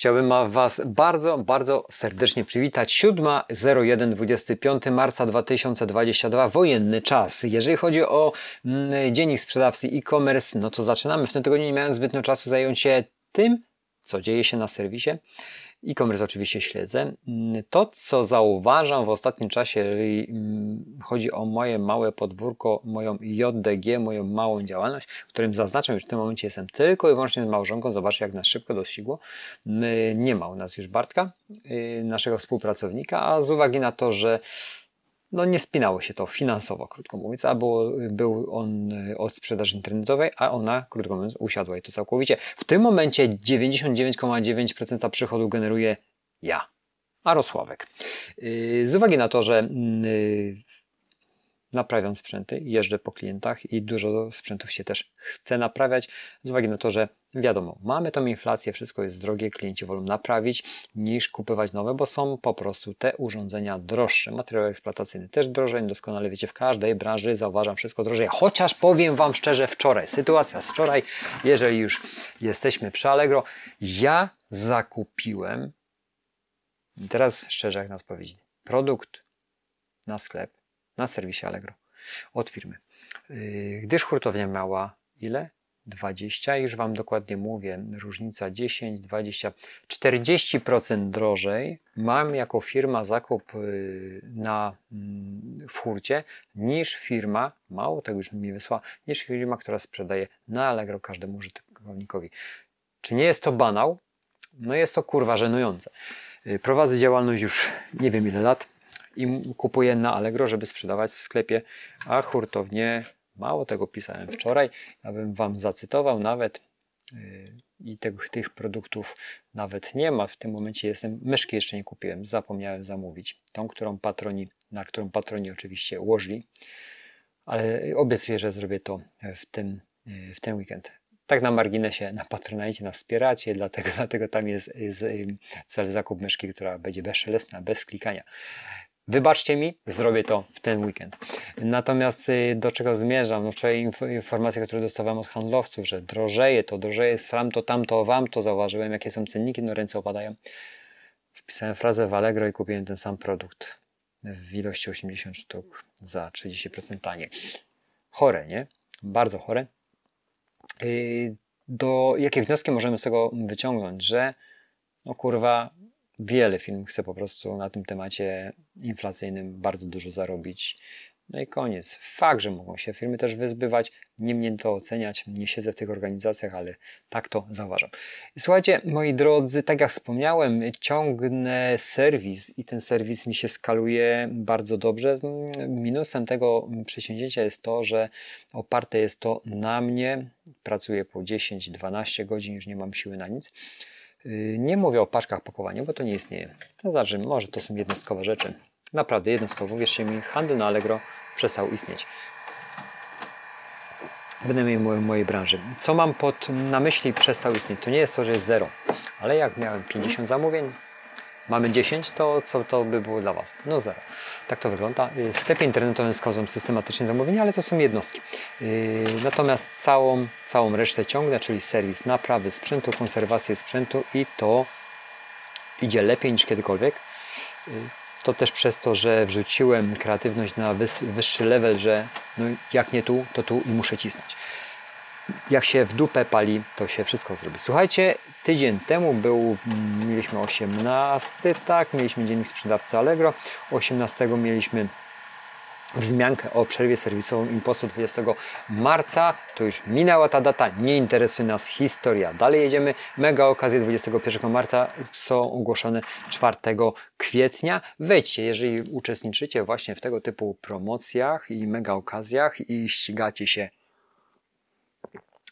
Chciałbym Was bardzo, bardzo serdecznie przywitać. 7.01.25 marca 2022, wojenny czas. Jeżeli chodzi o dziennik sprzedawcy e-commerce, no to zaczynamy. W tym tygodniu nie miałem zbytnio czasu zająć się tym, co dzieje się na serwisie. E-commerce oczywiście śledzę. To, co zauważam w ostatnim czasie, jeżeli chodzi o moje małe podwórko, moją JDG, moją małą działalność, którym zaznaczam, już w tym momencie jestem tylko i wyłącznie z małżonką. Zobaczcie, jak nas szybko dościgło. Nie ma u nas już Bartka, naszego współpracownika, a z uwagi na to, że no nie spinało się to finansowo, krótko mówiąc, a był on od sprzedaży internetowej, a ona, krótko mówiąc, usiadła i to całkowicie. W tym momencie 99,9% przychodu generuje ja, Marosławek. Z uwagi na to, że naprawiam sprzęty, jeżdżę po klientach i dużo sprzętów się też chce naprawiać, z uwagi na to, że wiadomo, mamy tą inflację, wszystko jest drogie, klienci wolą naprawić niż kupować nowe, bo są po prostu te urządzenia droższe. Materiał eksploatacyjny też drożej, doskonale wiecie, w każdej branży zauważam wszystko drożej. Chociaż powiem Wam szczerze, wczoraj, sytuacja z wczoraj, jeżeli już jesteśmy przy Allegro, ja zakupiłem, i teraz szczerze jak nas powiedzieć, produkt na sklep, na serwisie Allegro od firmy, gdyż hurtownia miała ile? 20, już Wam dokładnie mówię, różnica 10, 20, 40% drożej mam jako firma zakup w hurcie niż firma, mało tego już mi wysłała, niż firma, która sprzedaje na Allegro każdemu użytkownikowi. Czy nie jest to banał? No jest to kurwa żenujące. Prowadzę działalność już nie wiem ile lat i kupuję na Allegro, żeby sprzedawać w sklepie, a hurtownie, mało tego, pisałem wczoraj, ja bym Wam zacytował nawet i tych produktów nawet nie ma. W tym momencie jestem, myszki jeszcze nie kupiłem, zapomniałem zamówić. Tą, na którą patroni oczywiście łożyli, ale obiecuję, że zrobię to w ten weekend. Tak na marginesie, na Patronite nas wspieracie, dlatego tam jest cel zakup myszki, która będzie bezszelestna, bez klikania. Wybaczcie mi, zrobię to w ten weekend. Natomiast do czego zmierzam? No wczoraj informacje, które dostawałem od handlowców, że drożeje, sram to, tamto, wam to, zauważyłem, jakie są cenniki, no ręce opadają. Wpisałem frazę w Allegro i kupiłem ten sam produkt w ilości 80 sztuk za 30% taniej. Chore, nie? Bardzo chore. Jakie wnioski możemy z tego wyciągnąć? Że no kurwa, wiele firm chce po prostu na tym temacie inflacyjnym bardzo dużo zarobić. No i koniec. Fakt, że mogą się firmy też wyzbywać, nie mnie to oceniać, nie siedzę w tych organizacjach, ale tak to zauważam. Słuchajcie, moi drodzy, tak jak wspomniałem, ciągnę serwis i ten serwis mi się skaluje bardzo dobrze. Minusem tego przedsięwzięcia jest to, że oparte jest to na mnie. Pracuję po 10-12 godzin, już nie mam siły na nic. Nie mówię o paczkach pakowania, bo to nie istnieje. To znaczy, może to są jednostkowe rzeczy. Naprawdę jednostkowo, wierzcie mi, handel na Allegro przestał istnieć. Bynajmniej w mojej branży. Co mam na myśli przestał istnieć? To nie jest to, że jest zero. Ale jak miałem 50 zamówień, mamy 10, to co to by było dla Was? No zero. Tak to wygląda. W sklepie internetowym schodzą systematycznie zamówienia, ale to są jednostki. Natomiast całą resztę ciągnę, czyli serwis naprawy sprzętu, konserwację sprzętu i to idzie lepiej niż kiedykolwiek. To też przez to, że wrzuciłem kreatywność na wyższy level, że no jak nie tu, to tu i muszę cisnąć. Jak się w dupę pali, to się wszystko zrobi. Słuchajcie, tydzień temu mieliśmy 18, tak, mieliśmy dziennik sprzedawcy Allegro, 18 mieliśmy wzmiankę o przerwie serwisową Impostu, 20 marca, to już minęła ta data, nie interesuje nas historia. Dalej jedziemy, mega okazje 21 marca są ogłoszone 4 kwietnia. Wejdźcie, jeżeli uczestniczycie właśnie w tego typu promocjach i mega okazjach i ścigacie się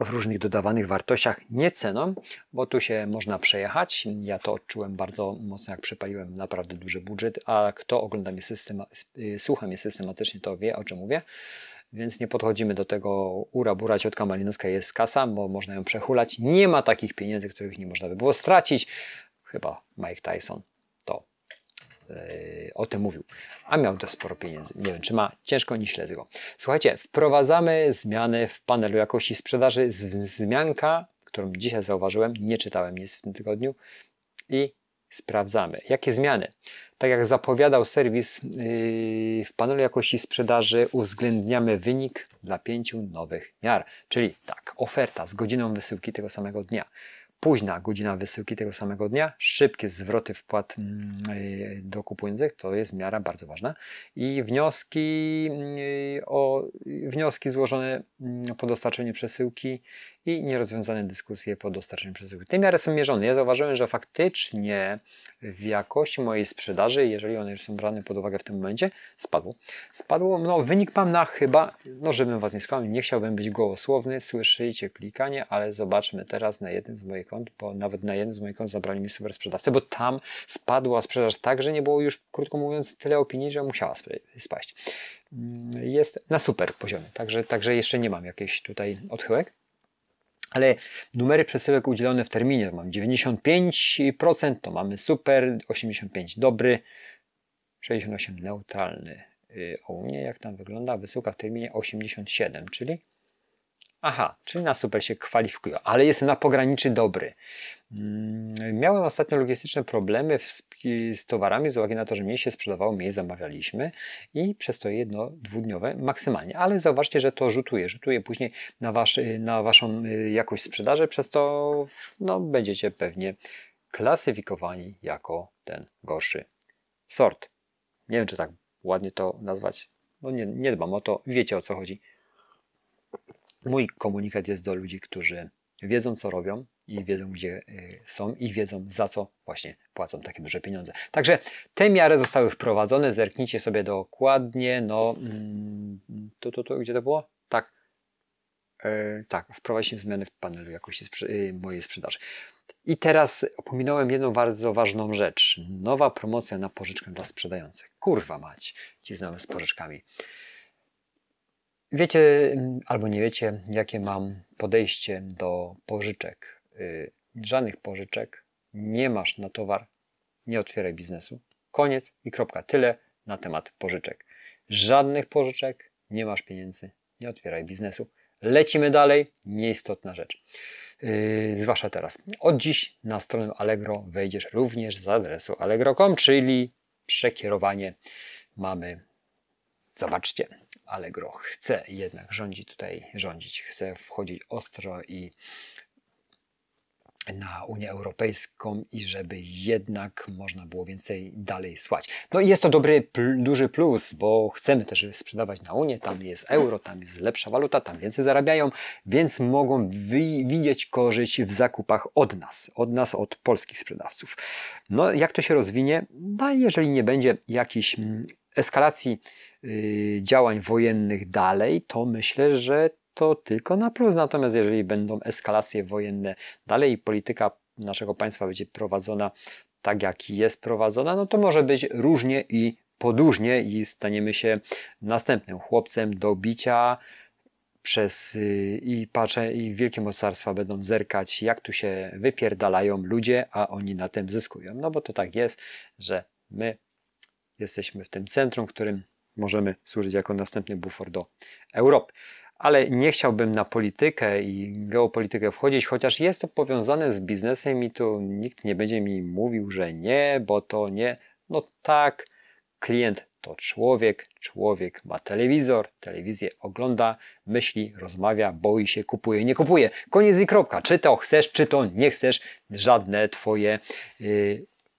w różnych dodawanych wartościach, nie ceną, bo tu się można przejechać. Ja to odczułem bardzo mocno, jak przepaliłem naprawdę duży budżet, a kto ogląda mnie słucha mnie systematycznie, to wie, o czym mówię. Więc nie podchodzimy do tego ura bura, ciotka malinowska jest kasa, bo można ją przehulać. Nie ma takich pieniędzy, których nie można by było stracić. Chyba Mike Tyson to o tym mówił, a miał też sporo pieniędzy. Nie wiem, czy ma, ciężko, nie śledzę go. Słuchajcie, wprowadzamy zmiany w panelu jakości sprzedaży. Wzmianka, którą dzisiaj zauważyłem, nie czytałem nic w tym tygodniu, i sprawdzamy, jakie zmiany. Tak jak zapowiadał serwis, w panelu jakości sprzedaży uwzględniamy wynik dla 5 nowych miar, czyli tak, oferta z godziną wysyłki tego samego dnia, późna godzina wysyłki tego samego dnia, szybkie zwroty wpłat do kupujących, to jest miara bardzo ważna, i wnioski złożone po dostarczeniu przesyłki i nierozwiązane dyskusje po dostarczeniu przesyłki. Te miary są mierzone. Ja zauważyłem, że faktycznie w jakości mojej sprzedaży, jeżeli one już są brane pod uwagę w tym momencie, spadło. Spadło, no wynik mam na chyba, no żebym was nie skłamał, nie chciałbym być gołosłowny, słyszycie klikanie, ale zobaczmy teraz na jednym z moich kont, bo nawet na jednym z moich kont zabrali mi super sprzedawcę, bo tam spadła sprzedaż tak, że nie było już, krótko mówiąc, tyle opinii, że musiała spaść. Jest na super poziomie, także jeszcze nie mam jakichś tutaj odchyłek. Ale numery przesyłek udzielone w terminie to mam 95%, to mamy super, 85% dobry, 68% neutralny. O, u mnie jak tam wygląda wysyłka w terminie 87%, czyli czyli na super się kwalifikują, ale jestem na pograniczy dobry. Miałem ostatnio logistyczne problemy z towarami z uwagi na to, że mniej się sprzedawało, mniej zamawialiśmy i przestoje jedno-dwudniowe maksymalnie, ale zauważcie, że to rzutuje później na waszą jakość sprzedaży, przez to no, będziecie pewnie klasyfikowani jako ten gorszy sort. Nie wiem, czy tak ładnie to nazwać, no nie dbam o to, wiecie o co chodzi. Mój komunikat jest do ludzi, którzy wiedzą, co robią i wiedzą, gdzie są i wiedzą, za co właśnie płacą takie duże pieniądze. Także te miary zostały wprowadzone. Zerknijcie sobie dokładnie. No, gdzie to było? Tak, tak, wprowadziliśmy zmiany w panelu jakości mojej sprzedaży. I teraz opominałem jedną bardzo ważną rzecz. Nowa promocja na pożyczkę dla sprzedających. Kurwa mać, ci znamy z pożyczkami. Wiecie albo nie wiecie, jakie mam podejście do pożyczek. Żadnych pożyczek, nie masz na towar, nie otwieraj biznesu. Koniec i kropka. Tyle na temat pożyczek. Żadnych pożyczek, nie masz pieniędzy, nie otwieraj biznesu. Lecimy dalej, nieistotna rzecz. Zwłaszcza teraz. Od dziś na stronę Allegro wejdziesz również z adresu allegro.com, czyli przekierowanie mamy. Zobaczcie. Allegro chce jednak rządzić, chce wchodzić ostro i na Unię Europejską i żeby jednak można było więcej dalej słać. No i jest to duży plus, bo chcemy też sprzedawać na Unię, tam jest euro, tam jest lepsza waluta, tam więcej zarabiają, więc mogą widzieć korzyść w zakupach od polskich sprzedawców. No jak to się rozwinie? No jeżeli nie będzie jakichś eskalacji działań wojennych dalej, to myślę, że to tylko na plus. Natomiast jeżeli będą eskalacje wojenne dalej i polityka naszego państwa będzie prowadzona tak, jak jest prowadzona, no to może być różnie i podróżnie i staniemy się następnym chłopcem do bicia i wielkie mocarstwa będą zerkać, jak tu się wypierdalają ludzie, a oni na tym zyskują. No bo to tak jest, że my jesteśmy w tym centrum, którym możemy służyć jako następny bufor do Europy. Ale nie chciałbym na politykę i geopolitykę wchodzić, chociaż jest to powiązane z biznesem i tu nikt nie będzie mi mówił, że nie, bo to nie. No tak, klient to człowiek, człowiek ma telewizor, telewizję ogląda, myśli, rozmawia, boi się, kupuje, nie kupuje. Koniec i kropka. Czy to chcesz, czy to nie chcesz, żadne twoje...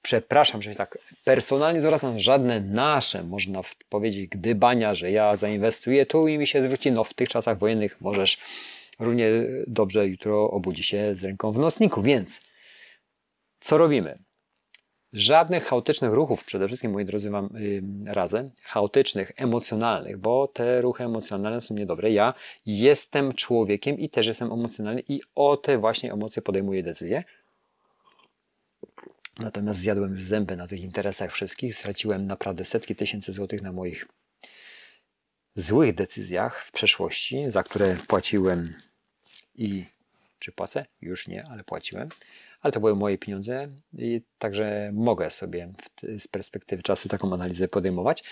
przepraszam, że się tak personalnie zwracam, żadne nasze, można powiedzieć, gdybania, że ja zainwestuję tu i mi się zwróci. No w tych czasach wojennych możesz równie dobrze jutro obudzić się z ręką w nocniku. Więc co robimy? Żadnych chaotycznych ruchów, przede wszystkim, moi drodzy, wam radzę, chaotycznych, emocjonalnych, bo te ruchy emocjonalne są niedobre. Ja jestem człowiekiem i też jestem emocjonalny i o te właśnie emocje podejmuję decyzję. Natomiast zjadłem zęby na tych interesach wszystkich, straciłem naprawdę setki tysięcy złotych na moich złych decyzjach w przeszłości, za które płaciłem i... Czy płacę? Już nie, ale płaciłem. Ale to były moje pieniądze i także mogę sobie z perspektywy czasu taką analizę podejmować.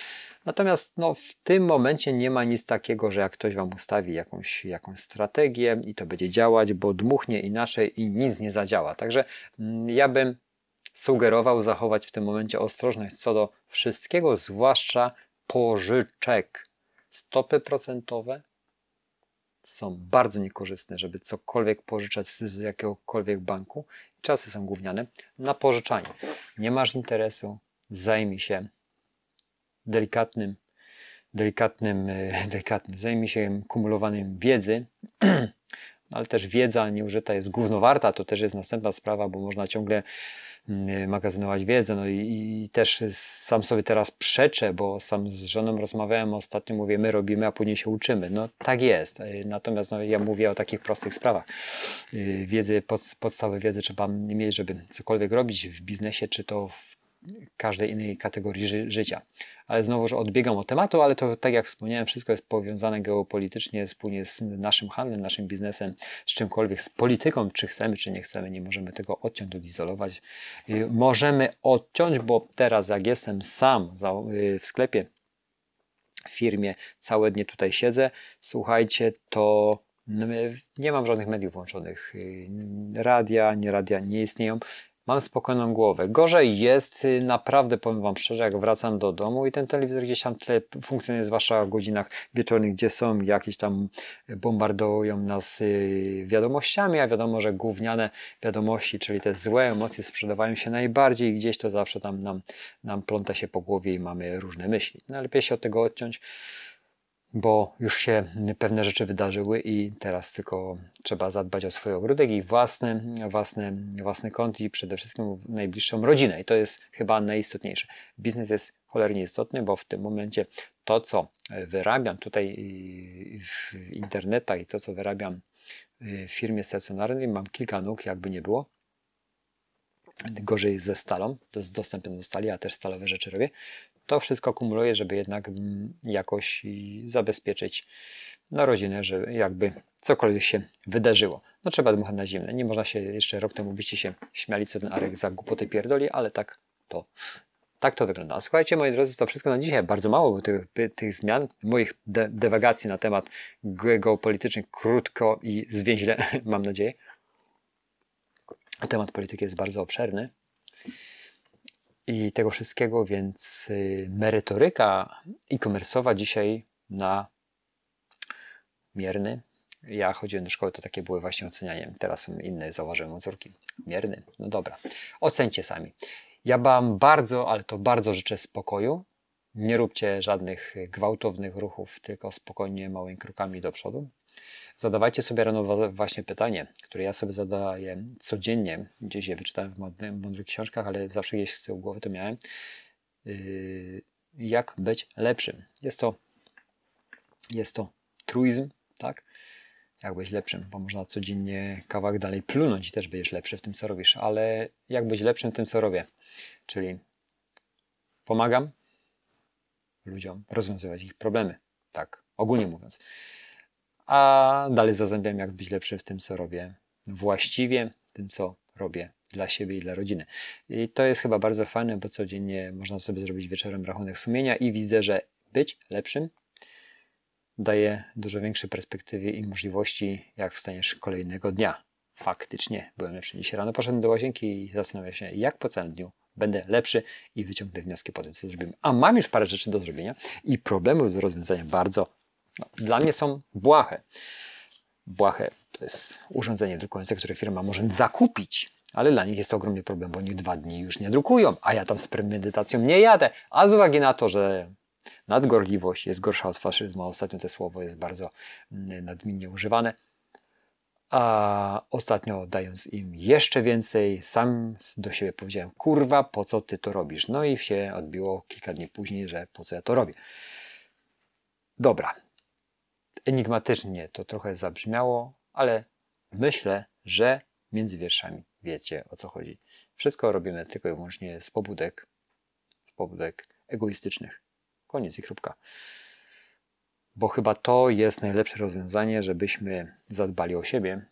Natomiast no, w tym momencie nie ma nic takiego, że jak ktoś wam ustawi jakąś strategię i to będzie działać, bo dmuchnie inaczej i nic nie zadziała. Także ja bym sugerował zachować w tym momencie ostrożność co do wszystkiego, zwłaszcza pożyczek. Stopy procentowe są bardzo niekorzystne, żeby cokolwiek pożyczać z jakiegokolwiek banku. Czasy są gówniane na pożyczanie. Nie masz interesu, zajmij się zajmij się kumulowaniem wiedzy, ale też wiedza nieużyta jest gównowarta, to też jest następna sprawa, bo można ciągle magazynować wiedzę, no i też sam sobie teraz przeczę, bo sam z żoną rozmawiałem ostatnio, mówię, my robimy, a później się uczymy. No tak jest, natomiast no, ja mówię o takich prostych sprawach. Wiedzy, podstawy wiedzy trzeba mieć, żeby cokolwiek robić w biznesie, czy to w każdej innej kategorii życia. Ale znowu, że odbiegam od tematu, ale to tak jak wspomniałem, wszystko jest powiązane geopolitycznie, wspólnie z naszym handlem, naszym biznesem, z czymkolwiek, z polityką, czy chcemy, czy nie chcemy, nie możemy tego odciąć, odizolować. Możemy odciąć, bo teraz jak jestem sam w sklepie, w firmie, całe dnie tutaj siedzę, słuchajcie, to nie mam żadnych mediów włączonych, radia nie istnieją. Mam spokojną głowę. Gorzej jest, naprawdę powiem Wam szczerze, jak wracam do domu i ten telewizor gdzieś tam w tle funkcjonuje, zwłaszcza w godzinach wieczornych, gdzie są jakieś tam, bombardują nas wiadomościami, a wiadomo, że gówniane wiadomości, czyli te złe emocje sprzedawają się najbardziej i gdzieś to zawsze tam nam pląta się po głowie i mamy różne myśli. No, lepiej się od tego odciąć, bo już się pewne rzeczy wydarzyły i teraz tylko trzeba zadbać o swój ogródek i własny kąt i przede wszystkim najbliższą rodzinę. I to jest chyba najistotniejsze. Biznes jest cholernie istotny, bo w tym momencie to, co wyrabiam tutaj w internetach i to, co wyrabiam w firmie stacjonarnej, mam kilka nóg, jakby nie było. Gorzej ze stalą, to jest dostępem do stali, a ja też stalowe rzeczy robię. To wszystko kumuluję, żeby jednak jakoś zabezpieczyć no, rodzinę, że jakby cokolwiek się wydarzyło. No trzeba dmuchać na zimne. Nie można się, jeszcze rok temu byście się śmiali, co ten Arek za głupoty pierdoli, ale tak to wygląda. A słuchajcie, moi drodzy, to wszystko na dzisiaj. Bardzo mało tych zmian, moich dewagacji na temat geopolitycznych, krótko i zwięźle, mam nadzieję. Temat polityki jest bardzo obszerny i tego wszystkiego, więc merytoryka e-commerce'owa dzisiaj na mierny. Ja chodziłem do szkoły, to takie były właśnie ocenianie. Teraz są inne, zauważyłem odzórki. Mierny, no dobra. Ocencie sami. Ja wam bardzo, ale to bardzo życzę spokoju. Nie róbcie żadnych gwałtownych ruchów, tylko spokojnie, małymi krokami do przodu. Zadawajcie sobie rano właśnie pytanie, które ja sobie zadaję codziennie, gdzieś je wyczytałem w mądrych książkach, ale zawsze gdzieś z tyłu głowy to miałem, jak być lepszym. Jest to truizm, tak? Jak być lepszym, bo można codziennie kawałek dalej plunąć i też będziesz lepszy w tym, co robisz, ale jak być lepszym w tym, co robię, czyli pomagam ludziom rozwiązywać ich problemy, tak ogólnie mówiąc. A dalej zazębiam, jak być lepszym w tym, co robię właściwie, w tym, co robię dla siebie i dla rodziny. I to jest chyba bardzo fajne, bo codziennie można sobie zrobić wieczorem rachunek sumienia i widzę, że być lepszym daje dużo większe perspektywy i możliwości, jak wstaniesz kolejnego dnia. Faktycznie byłem lepszy. Dzisiaj rano poszedłem do łazienki i zastanawiam się, jak po całym dniu będę lepszy i wyciągnę wnioski po tym, co zrobimy. A mam już parę rzeczy do zrobienia i problemów do rozwiązania bardzo. No, dla mnie są błahe. Błahe to jest urządzenie drukujące, które firma może zakupić, ale dla nich jest to ogromny problem, bo oni 2 dni już nie drukują, a ja tam z premedytacją nie jadę. A z uwagi na to, że nadgorliwość jest gorsza od faszyzmu, ostatnio to słowo jest bardzo nadmiennie używane, a ostatnio dając im jeszcze więcej, sam do siebie powiedziałem, kurwa, po co ty to robisz? No i się odbiło kilka dni później, że po co ja to robię. Dobra. Enigmatycznie to trochę zabrzmiało, ale myślę, że między wierszami wiecie, o co chodzi. Wszystko robimy tylko i wyłącznie z pobudek egoistycznych. Koniec i kropka. Bo chyba to jest najlepsze rozwiązanie, żebyśmy zadbali o siebie,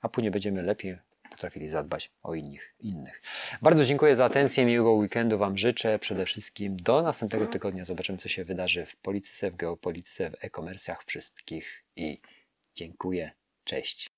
a później będziemy lepiej potrafili zadbać o innych. Bardzo dziękuję za atencję, miłego weekendu Wam życzę. Przede wszystkim do następnego tygodnia zobaczymy, co się wydarzy w polityce, w geopolityce, w e-commerce'ach wszystkich i dziękuję. Cześć.